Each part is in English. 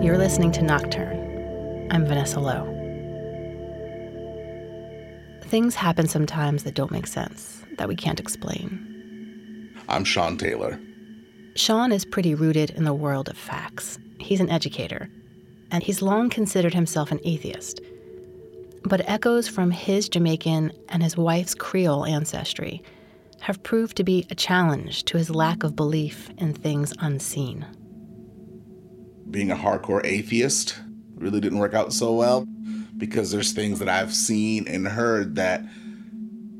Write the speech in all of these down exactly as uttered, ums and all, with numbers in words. You're listening to Nocturne. I'm Vanessa Lowe. Things happen sometimes that don't make sense, that we can't explain. I'm Sean Taylor. Sean is pretty rooted in the world of facts. He's an educator, and he's long considered himself an atheist. But echoes from his Jamaican and his wife's Creole ancestry have proved to be a challenge to his lack of belief in things unseen. Being a hardcore atheist really didn't work out so well because there's things that I've seen and heard that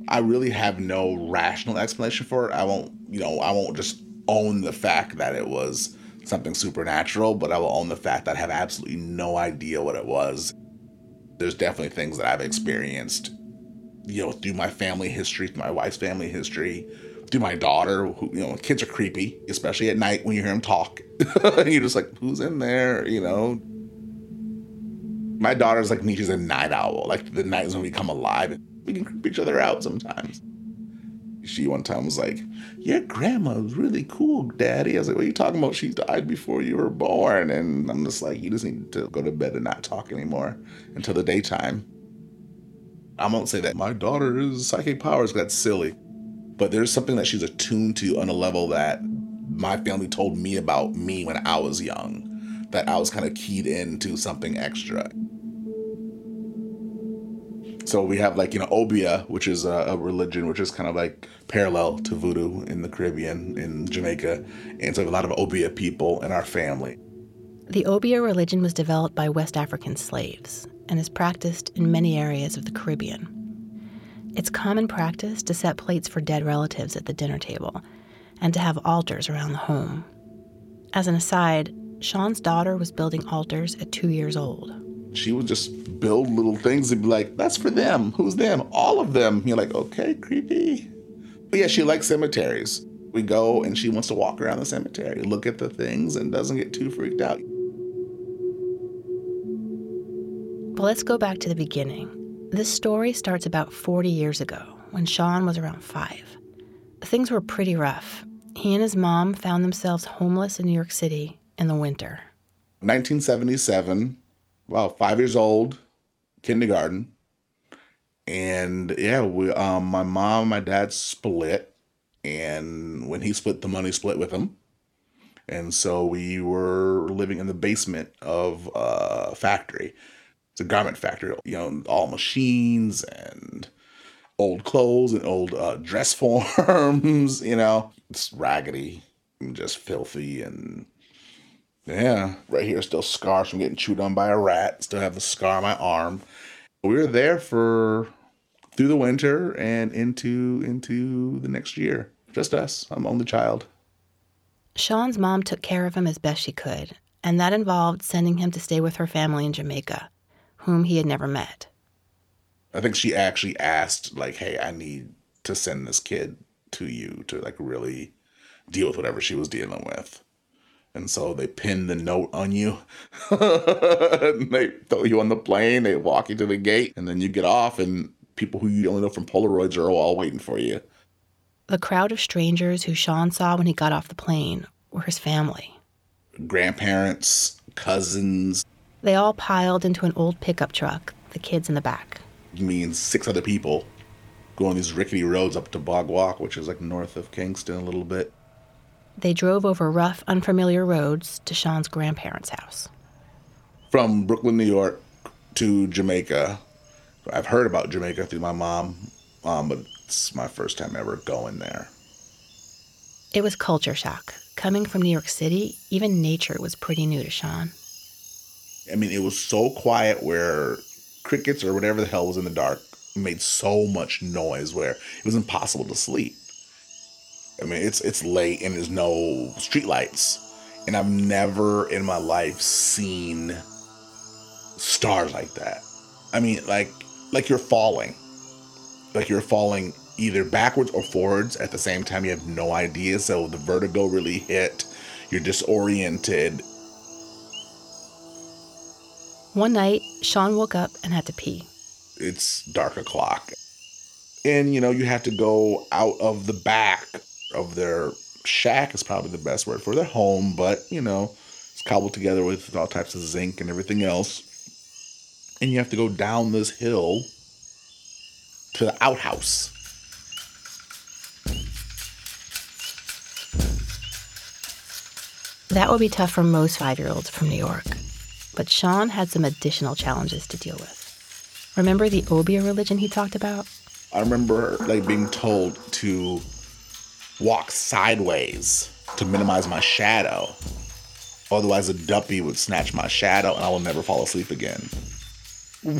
I really have no rational explanation for it. I won't, you know, I won't just own the fact that it was something supernatural, but I will own the fact that I have absolutely no idea what it was. There's definitely things that I've experienced, you know, through my family history, through my wife's family history, through my daughter, who, you know, kids are creepy, especially at night when you hear them talk. You're just like, who's in there, you know? My daughter's like me, she's a night owl. Like, the night is when we come alive. We can creep each other out sometimes. She one time was like, your grandma's really cool, Daddy. I was like, what are you talking about? She died before you were born. And I'm just like, you just need to go to bed and not talk anymore until the daytime. I won't say that my daughter is psychic powers, that's silly. But there's something that she's attuned to on a level that my family told me about me when I was young, that I was kind of keyed into something extra. So we have, like, you know, Obia, which is a, a religion which is kind of like parallel to voodoo in the Caribbean, in Jamaica. And so a lot of Obia people in our family. The Obia religion was developed by West African slaves and is practiced in many areas of the Caribbean. It's common practice to set plates for dead relatives at the dinner table and to have altars around the home. As an aside, Sean's daughter was building altars at two years old. She would just build little things and be like, that's for them. Who's them? All of them. You're like, okay, creepy. But yeah, she likes cemeteries. We go and she wants to walk around the cemetery, look at the things, and doesn't get too freaked out. But let's go back to the beginning. This story starts about forty years ago, when Sean was around five. Things were pretty rough. He and his mom found themselves homeless in New York City in the winter. nineteen seventy-seven, well, five years old, kindergarten. And yeah, we, um, my mom and my dad split. And when he split, the money split with him. And so we were living in the basement of a factory. It's a garment factory, you know, all machines and old clothes and old uh, dress forms, you know. It's raggedy and just filthy and, yeah. Right here, still scars from getting chewed on by a rat. Still have the scar on my arm. We were there for, through the winter and into, into the next year. Just us. I'm the only child. Sean's mom took care of him as best she could, and that involved sending him to stay with her family in Jamaica, whom he had never met. I think she actually asked, like, hey, I need to send this kid to you to, like, really deal with whatever she was dealing with. And so they pinned the note on you. They throw you on the plane, they walk you to the gate, and then you get off, and people who you only know from Polaroids are all waiting for you. The crowd of strangers who Sean saw when he got off the plane were his family. Grandparents, cousins. They all piled into an old pickup truck, the kids in the back. Me and six other people going these rickety roads up to Bog Walk, which is like north of Kingston a little bit. They drove over rough, unfamiliar roads to Sean's grandparents' house. From Brooklyn, New York to Jamaica. I've heard about Jamaica through my mom, um, but it's my first time ever going there. It was culture shock. Coming from New York City, even nature was pretty new to Sean. I mean, it was so quiet where crickets or whatever the hell was in the dark made so much noise where it was impossible to sleep. I mean, it's it's late and there's no streetlights. And I've never in my life seen stars like that. I mean, like like you're falling. Like you're falling either backwards or forwards at the same time. You have no idea. So the vertigo really hit. You're disoriented. One night, Sean woke up and had to pee. it's dark o'clock. And, you know, you have to go out of the back of their shack is probably the best word for their home. But, you know, it's cobbled together with all types of zinc and everything else. And you have to go down this hill to the outhouse. That would be tough for most five-year-olds from New York. But Sean had some additional challenges to deal with. Remember the Obia religion he talked about? I remember like being told to walk sideways to minimize my shadow. Otherwise, a duppy would snatch my shadow and I will never fall asleep again.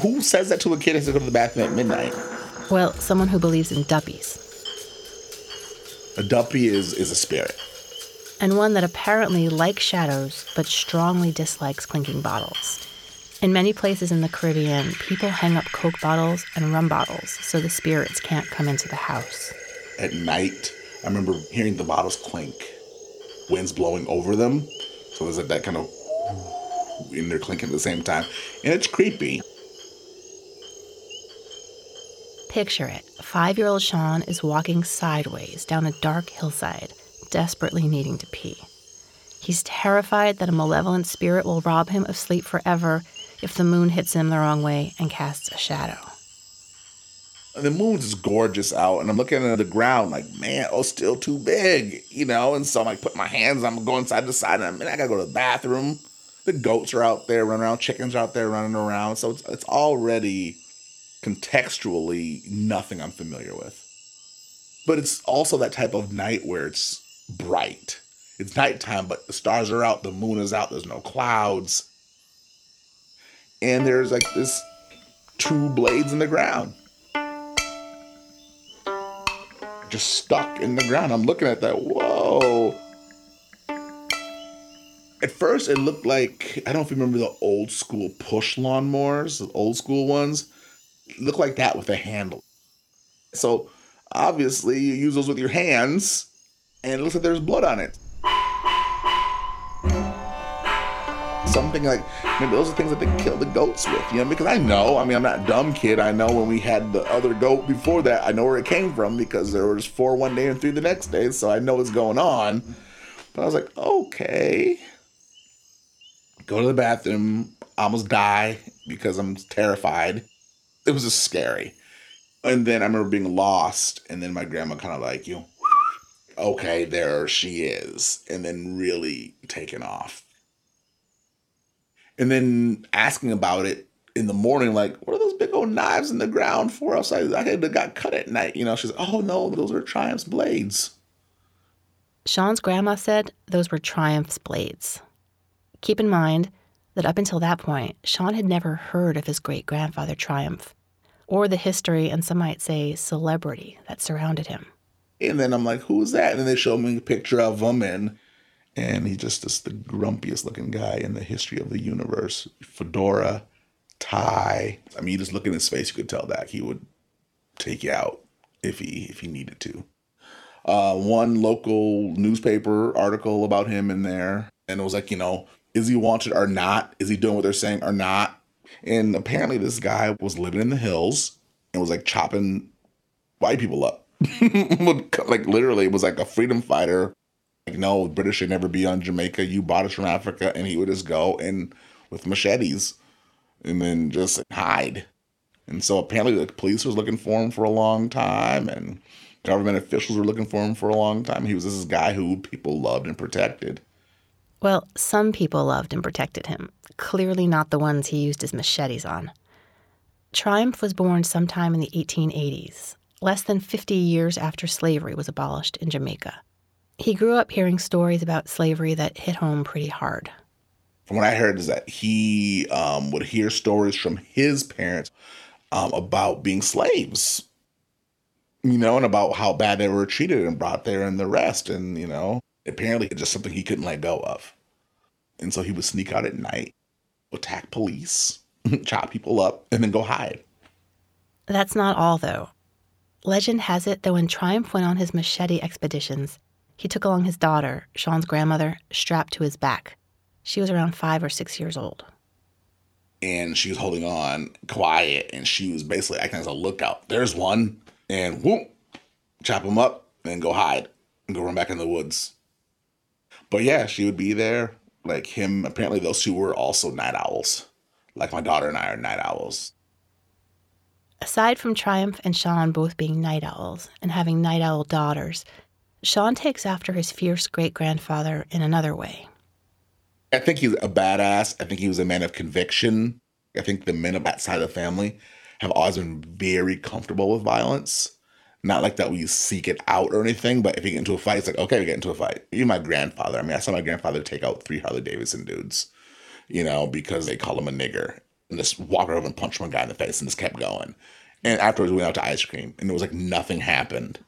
Who says that to a kid who has to go to the bathroom at midnight? Well, someone who believes in duppies. A duppy is, is a spirit. And one that apparently likes shadows, but strongly dislikes clinking bottles. In many places in the Caribbean, people hang up Coke bottles and rum bottles so the spirits can't come into the house. At night, I remember hearing the bottles clink. Winds blowing over them. So there's that kind of... and they're clinking at the same time. And it's creepy. Picture it. Five-year-old Sean is walking sideways down a dark hillside, desperately needing to pee. He's terrified that a malevolent spirit will rob him of sleep forever if the moon hits him the wrong way and casts a shadow. The moon's gorgeous out, and I'm looking at the ground like, man, oh, still too big, you know? And so I'm like, put my hands, I'm going side to side, and I'm, man, I gotta go to the bathroom. The goats are out there running around, chickens are out there running around, so it's, it's already contextually nothing I'm familiar with. But it's also that type of night where it's bright. It's nighttime, but the stars are out, the moon is out, there's no clouds. And there's like this two blades in the ground. Just stuck in the ground. I'm looking at that, whoa. At first it looked like, I don't know if you remember the old school push lawnmowers, the old school ones. It looked like that with a handle. So obviously you use those with your hands. And it looks like there's blood on it. Something like, maybe those are things that they kill the goats with, you know, because I know, I mean, I'm not a dumb kid. I know when we had the other goat before that, I know where it came from because there was four one day and three the next day, so I know what's going on. But I was like, okay. Go to the bathroom, almost die because I'm terrified. It was just scary. And then I remember being lost, and then my grandma kind of like, you know, okay, there she is, and then really taking off. And then asking about it in the morning, like, what are those big old knives in the ground for? I was like, I had got cut at night. You know, she's like, oh, no, those are Triumph's blades. Sean's grandma said those were Triumph's blades. Keep in mind that up until that point, Sean had never heard of his great-grandfather Triumph, or the history and some might say celebrity that surrounded him. And then I'm like, who's that? And then they showed me a picture of him, and and he's just, just the grumpiest looking guy in the history of the universe. Fedora, tie. I mean, you just look in his face, you could tell that he would take you out if he if he needed to. Uh, one local newspaper article about him in there, and it was like, you know, is he wanted or not? Is he doing what they're saying or not? And apparently this guy was living in the hills and was like chopping white people up. Like literally was like a freedom fighter. Like, no, British should never be on Jamaica. You bought us from Africa. And he would just go and with machetes and then just hide. And so apparently the police was looking for him for a long time, and government officials were looking for him for a long time. He was this guy who people loved and protected. Well, some people loved and protected him. Clearly not the ones he used his machetes on. Triumph was born sometime in the eighteen eighties. Less than fifty years after slavery was abolished in Jamaica. He grew up hearing stories about slavery that hit home pretty hard. From what I heard is that he um, would hear stories from his parents um, about being slaves, you know, and about how bad they were treated and brought there and the rest. And, you know, apparently it's just something he couldn't let go of. And so he would sneak out at night, attack police, chop people up, and then go hide. That's not all, though. Legend has it that when Triumph went on his machete expeditions, he took along his daughter, Sean's grandmother, strapped to his back. She was around five or six years old. and she was holding on quiet, and she was basically acting as a lookout. There's one, and whoop, chop him up, and go hide, and go run back in the woods. But yeah, she would be there, like him. Apparently those two were also night owls. Like my daughter and I are night owls. Aside from Triumph and Sean both being night owls and having night owl daughters, Sean takes after his fierce great-grandfather in another way. I think he's a badass. I think he was a man of conviction. I think the men of that side of the family have always been very comfortable with violence. Not like that we seek it out or anything, but if you get into a fight, it's like, okay, we get into a fight. You're my grandfather. I mean, I saw my grandfather take out three Harley Davidson dudes, you know, because they call him a nigger. And just walk over and punch one guy in the face and just kept going. And afterwards, we went out to ice cream, and it was like nothing happened.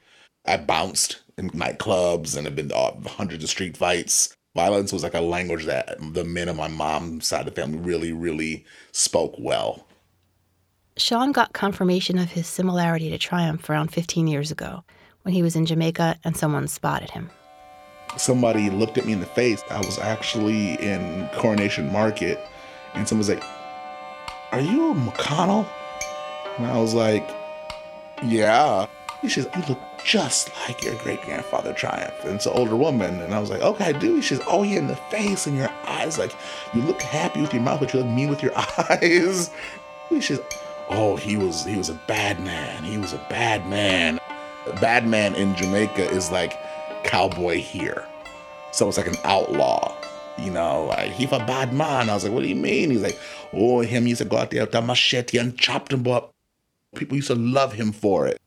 I bounced in nightclubs and have been to hundreds of street fights. Violence was like a language that the men of my mom's side of the family really, really spoke well. Sean got confirmation of his similarity to Triumph around fifteen years ago when he was in Jamaica and someone spotted him. Somebody looked at me in the face. I was actually in Coronation Market, and someone was like, "Are you a McConnell?" And I was like, "Yeah." He says, "You look just like your great-grandfather, Triumph." And it's an older woman. And I was like, "Okay, I do." She says, "Oh, yeah, in the face and your eyes. Like, you look happy with your mouth, but you look mean with your eyes." She says, "Oh, he was he was a bad man. He was a bad man." A bad man in Jamaica is like cowboy here. So it's like an outlaw. You know, like, "He's a bad man." I was like, "What do you mean?" He's like, "Oh, him used to go out there with a machete and chop them up. People used to love him for it."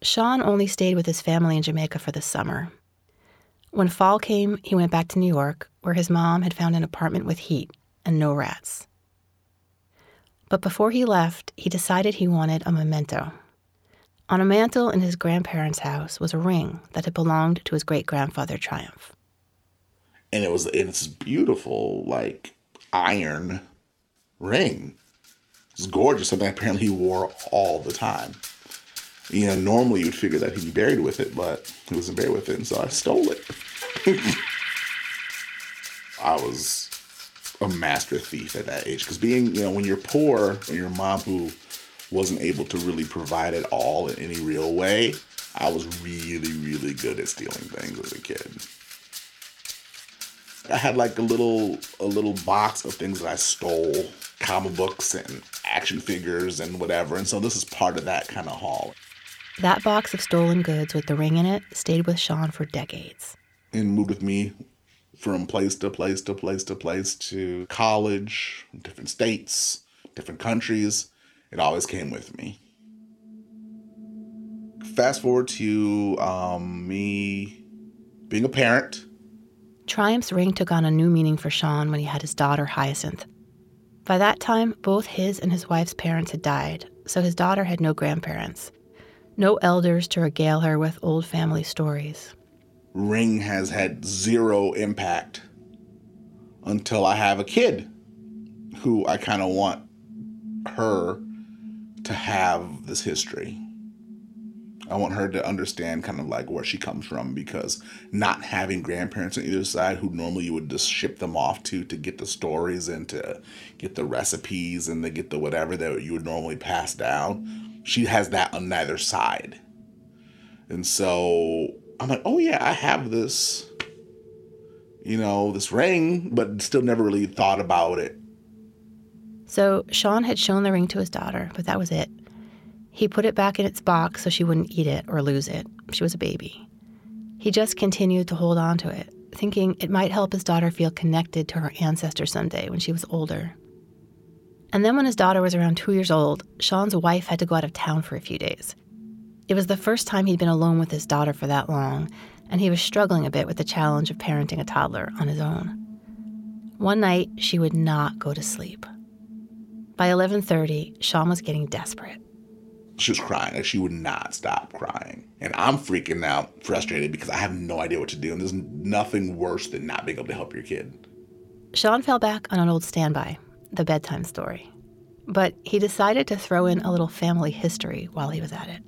Sean only stayed with his family in Jamaica for the summer. When fall came, he went back to New York, where his mom had found an apartment with heat and no rats. But before he left, he decided he wanted a memento. On a mantle in his grandparents' house was a ring that had belonged to his great-grandfather, Triumph. And it was and it's beautiful, like, iron ring. It's gorgeous, something apparently he wore all the time. You know, normally you'd figure that he'd be buried with it, but he wasn't buried with it, and so I stole it. I was a master thief at that age, because being, you know, when you're poor, and your mom who wasn't able to really provide at all in any real way, I was really, really good at stealing things as a kid. I had like a little a little box of things that I stole, comic books and action figures and whatever, and so this is part of that kind of haul. That box of stolen goods with the ring in it stayed with Sean for decades. And moved with me from place to place to place to place to college, different states, different countries. It always came with me. Fast forward to um, me being a parent. Triumph's ring took on a new meaning for Sean when he had his daughter, Hyacinth. By that time, both his and his wife's parents had died, so his daughter had no grandparents, no elders to regale her with old family stories. Ring has had zero impact until I have a kid who I kind of want her to have this history. I want her to understand kind of like where she comes from, because not having grandparents on either side who normally you would just ship them off to to get the stories and to get the recipes and to get the whatever that you would normally pass down, she has that on neither side. And so I'm like, "Oh yeah, I have this, you know, this ring," but still never really thought about it. So Sean had shown the ring to his daughter, but that was it. He put it back in its box so she wouldn't eat it or lose it. She was a baby. He just continued to hold on to it, thinking it might help his daughter feel connected to her ancestors someday when she was older. And then when his daughter was around two years old, Sean's wife had to go out of town for a few days. It was the first time he'd been alone with his daughter for that long, and he was struggling a bit with the challenge of parenting a toddler on his own. One night, she would not go to sleep. By eleven thirty, Sean was getting desperate. She was crying. Like, she would not stop crying. And I'm freaking out, frustrated, because I have no idea what to do. And there's nothing worse than not being able to help your kid. Sean fell back on an old standby, the bedtime story. But he decided to throw in a little family history while he was at it.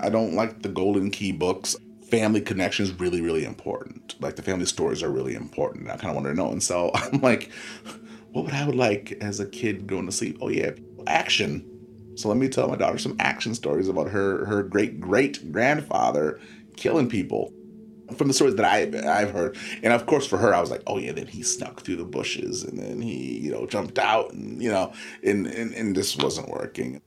I don't like the Golden Key books. Family connection is really, really important. Like, the family stories are really important. I kind of wanted to know. And so I'm like, what would I would like as a kid going to sleep? Oh yeah, action. So let me tell my daughter some action stories about her her great great grandfather killing people. From the stories that I, I've heard. And of course for her, I was like, oh yeah, then he snuck through the bushes and then he, you know, jumped out and, you know, and, and, and this wasn't working.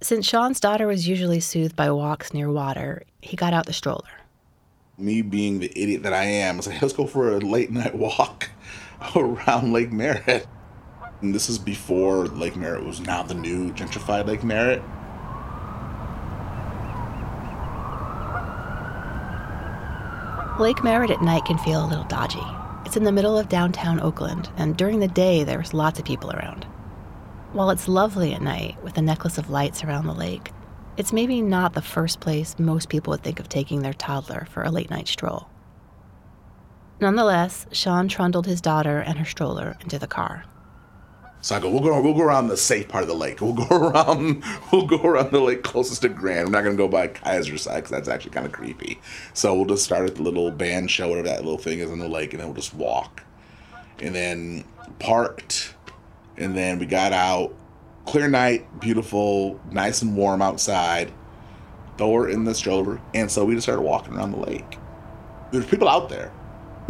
Since Sean's daughter was usually soothed by walks near water, he got out the stroller. Me being the idiot that I am, I was like, let's go for a late night walk around Lake Merritt. And this is before Lake Merritt was now the new gentrified Lake Merritt. Lake Merritt at night can feel a little dodgy. It's in the middle of downtown Oakland, and during the day there's lots of people around. While it's lovely at night, with a necklace of lights around the lake, it's maybe not the first place most people would think of taking their toddler for a late-night stroll. Nonetheless, Sean trundled his daughter and her stroller into the car. So I go, we'll go, we'll go around the safe part of the lake. We'll go around, we'll go around the lake closest to Grand. We're not going to go by Kaiser's side because that's actually kind of creepy. So we'll just start at the little band show, whatever that little thing is in the lake, and then we'll just walk. And then parked, and then we got out. Clear night, beautiful, nice and warm outside. Throw her in the stroller, and so we just started walking around the lake. There's people out there.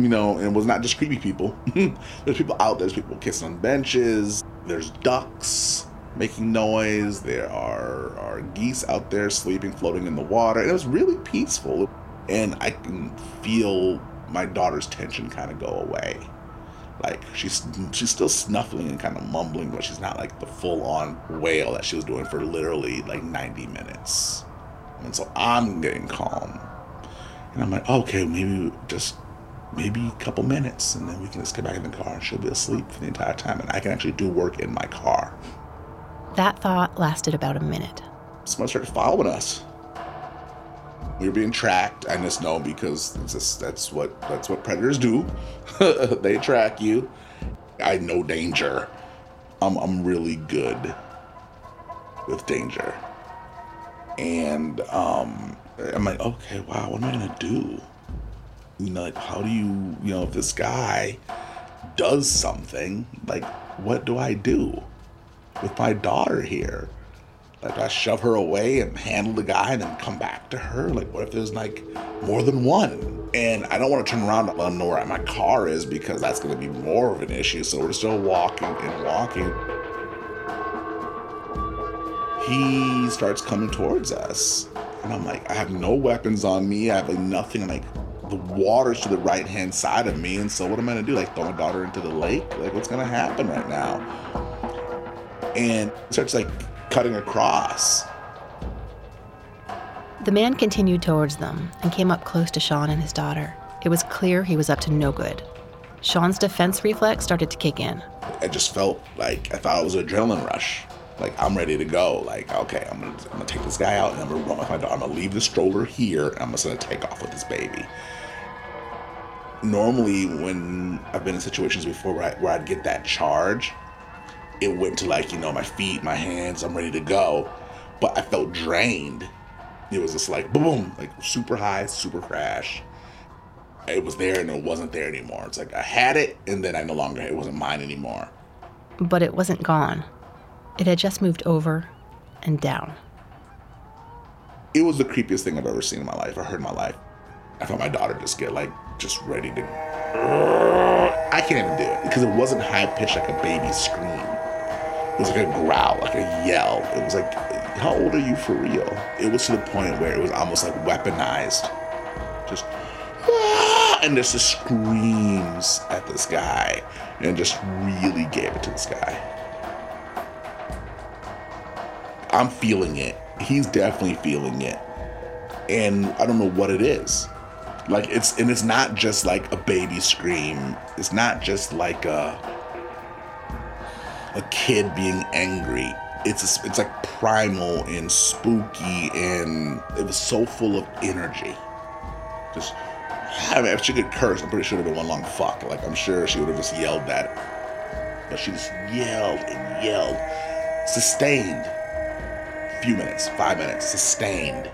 You know, and it was not just creepy people. There's people out there. There's people kissing on benches. There's ducks making noise. There are, are geese out there sleeping, floating in the water. And it was really peaceful. And I can feel my daughter's tension kind of go away. Like, she's she's still snuffling and kind of mumbling, but she's not like the full-on wail that she was doing for literally like ninety minutes. And so I'm getting calm. And I'm like, okay, maybe just... maybe a couple minutes, and then we can just get back in the car and she'll be asleep for the entire time and I can actually do work in my car. That thought lasted about a minute. Someone started following us. We were being tracked. I just know because it's just, that's what that's what predators do. They track you. I know danger. I'm, I'm really good with danger. And um, I'm like, okay, wow, what am I going to do? You know, like, how do you, you know, if this guy does something, like, what do I do with my daughter here? Like, do I shove her away and handle the guy and then come back to her? Like, what if there's, like, more than one? And I don't want to turn around and let them know where my car is because that's going to be more of an issue. So we're still walking and walking. He starts coming towards us. And I'm like, I have no weapons on me. I have, like, nothing. I'm like... the water's to the right-hand side of me, and so what am I gonna do? Like, throw my daughter into the lake? Like, what's gonna happen right now? And it starts, like, cutting across. The man continued towards them and came up close to Sean and his daughter. It was clear he was up to no good. Sean's defense reflex started to kick in. I just felt like, I thought it was an adrenaline rush. Like, I'm ready to go. Like, okay, I'm gonna, I'm gonna take this guy out, and I'm gonna run with my daughter. I'm gonna leave the stroller here, and I'm just gonna take off with this baby. Normally, when I've been in situations before where, I, where I'd get that charge, it went to, like, you know, my feet, my hands, I'm ready to go. But I felt drained. It was just like, boom, like super high, super crash. It was there and it wasn't there anymore. It's like I had it and then I no longer had it. It wasn't mine anymore. But it wasn't gone. It had just moved over and down. It was the creepiest thing I've ever seen in my life, or heard in my life. I felt my daughter just get, like, just ready to... I can't even do it, because it wasn't high-pitched like a baby scream. It was like a growl, like a yell. It was like, how old are you for real? It was to the point where it was almost, like, weaponized. Just... and just the screams at this guy, and just really gave it to this guy. I'm feeling it. He's definitely feeling it. And I don't know what it is. Like, it's, and it's not just like a baby scream. It's not just like a a kid being angry. It's a, it's like primal and spooky, and it was so full of energy. Just, I mean, if she could curse, I'm pretty sure it would have been one long fuck. Like, I'm sure she would have just yelled that. But she just yelled and yelled, sustained. Few minutes, five minutes, sustained.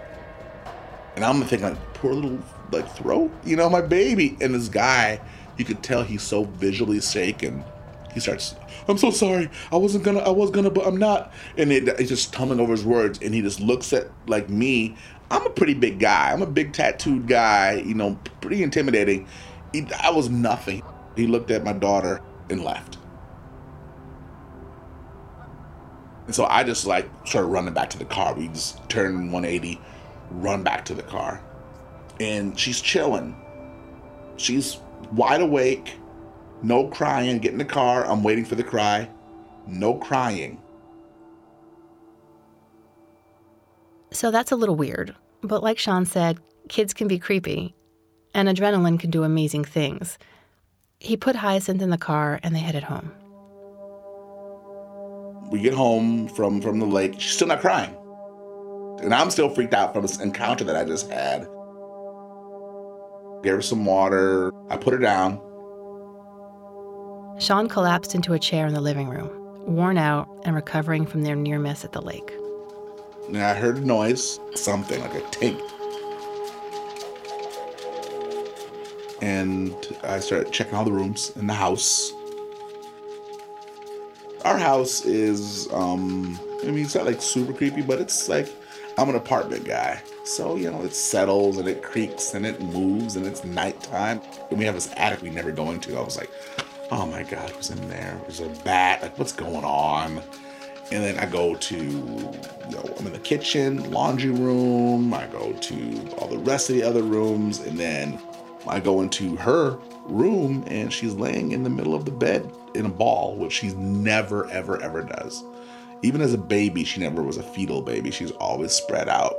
And I'm thinking, like, poor little, like, throat, you know, my baby. And this guy, you could tell he's so visually shaken. He starts, I'm so sorry. I wasn't gonna, I was gonna, but I'm not. And it, it's just tumbling over his words. And he just looks at, like, me. I'm a pretty big guy. I'm a big tattooed guy, you know, pretty intimidating. He, I was nothing. He looked at my daughter and left. And so I just, like, started running back to the car. We just turned one eighty, run back to the car. And she's chilling. She's wide awake. No crying. Get in the car. I'm waiting for the cry. No crying. So that's a little weird. But like Sean said, kids can be creepy. And adrenaline can do amazing things. He put Hyacinth in the car and they headed home. We get home from, from the lake. She's still not crying. And I'm still freaked out from this encounter that I just had. Gave her some water. I put her down. Sean collapsed into a chair in the living room, worn out and recovering from their near miss at the lake. And I heard a noise, something like a tink. And I started checking all the rooms in the house. Our house is, um, I mean, it's not like super creepy, but it's like, I'm an apartment guy. So, you know, it settles and it creaks and it moves and it's nighttime. And we have this attic we never go into. I was like, oh my God, who's in there? There's a bat, like what's going on? And then I go to, you know, I'm in the kitchen, laundry room. I go to all the rest of the other rooms. And then I go into her room and she's laying in the middle of the bed in a ball, which she's never, ever, ever does. Even as a baby, she never was a fetal baby. She's always spread out.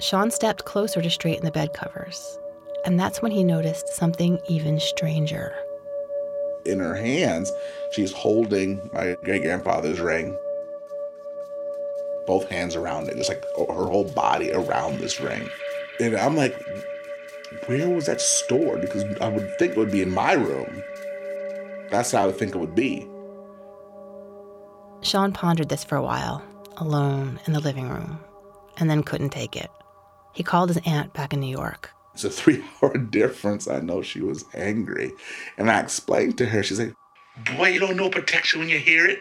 Sean stepped closer to straighten the bed covers. And that's when he noticed something even stranger. In her hands, she's holding my great-grandfather's ring. Both hands around it, just like her whole body around this ring. And I'm like, where was that stored? Because I would think it would be in my room. That's how I would think it would be. Sean pondered this for a while, alone in the living room, and then couldn't take it. He called his aunt back in New York. It's a three-hour difference. I know she was angry. And I explained to her, she's like, boy, you don't know protection when you hear it.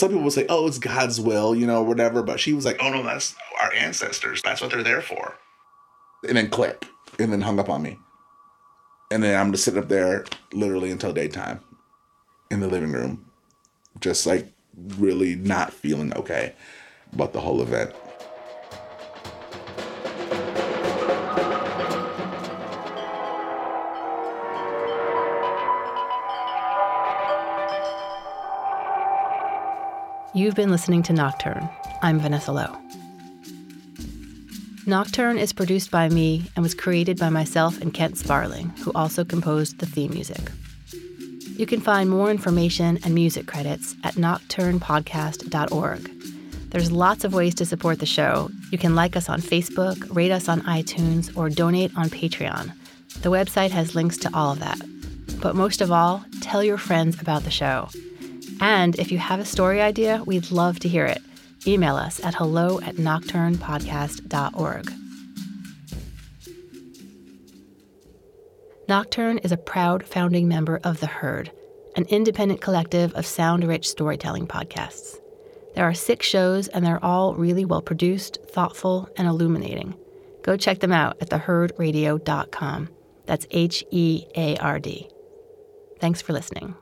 Some people will say, oh, it's God's will, you know, whatever. But she was like, oh, no, that's our ancestors. That's what they're there for. And then click. And then hung up on me. And then I'm just sitting up there literally until daytime in the living room. Just like really not feeling okay about the whole event. You've been listening to Nocturne. I'm Vanessa Lowe. Nocturne is produced by me and was created by myself and Kent Sparling, who also composed the theme music. You can find more information and music credits at nocturne podcast dot org. There's lots of ways to support the show. You can like us on Facebook, rate us on iTunes, or donate on Patreon. The website has links to all of that. But most of all, tell your friends about the show. And if you have a story idea, we'd love to hear it. Email us at hello at nocturne podcast dot org. Nocturne is a proud founding member of The Herd, an independent collective of sound-rich storytelling podcasts. There are six shows, and they're all really well-produced, thoughtful, and illuminating. Go check them out at the herd radio dot com. That's H E A R D. Thanks for listening.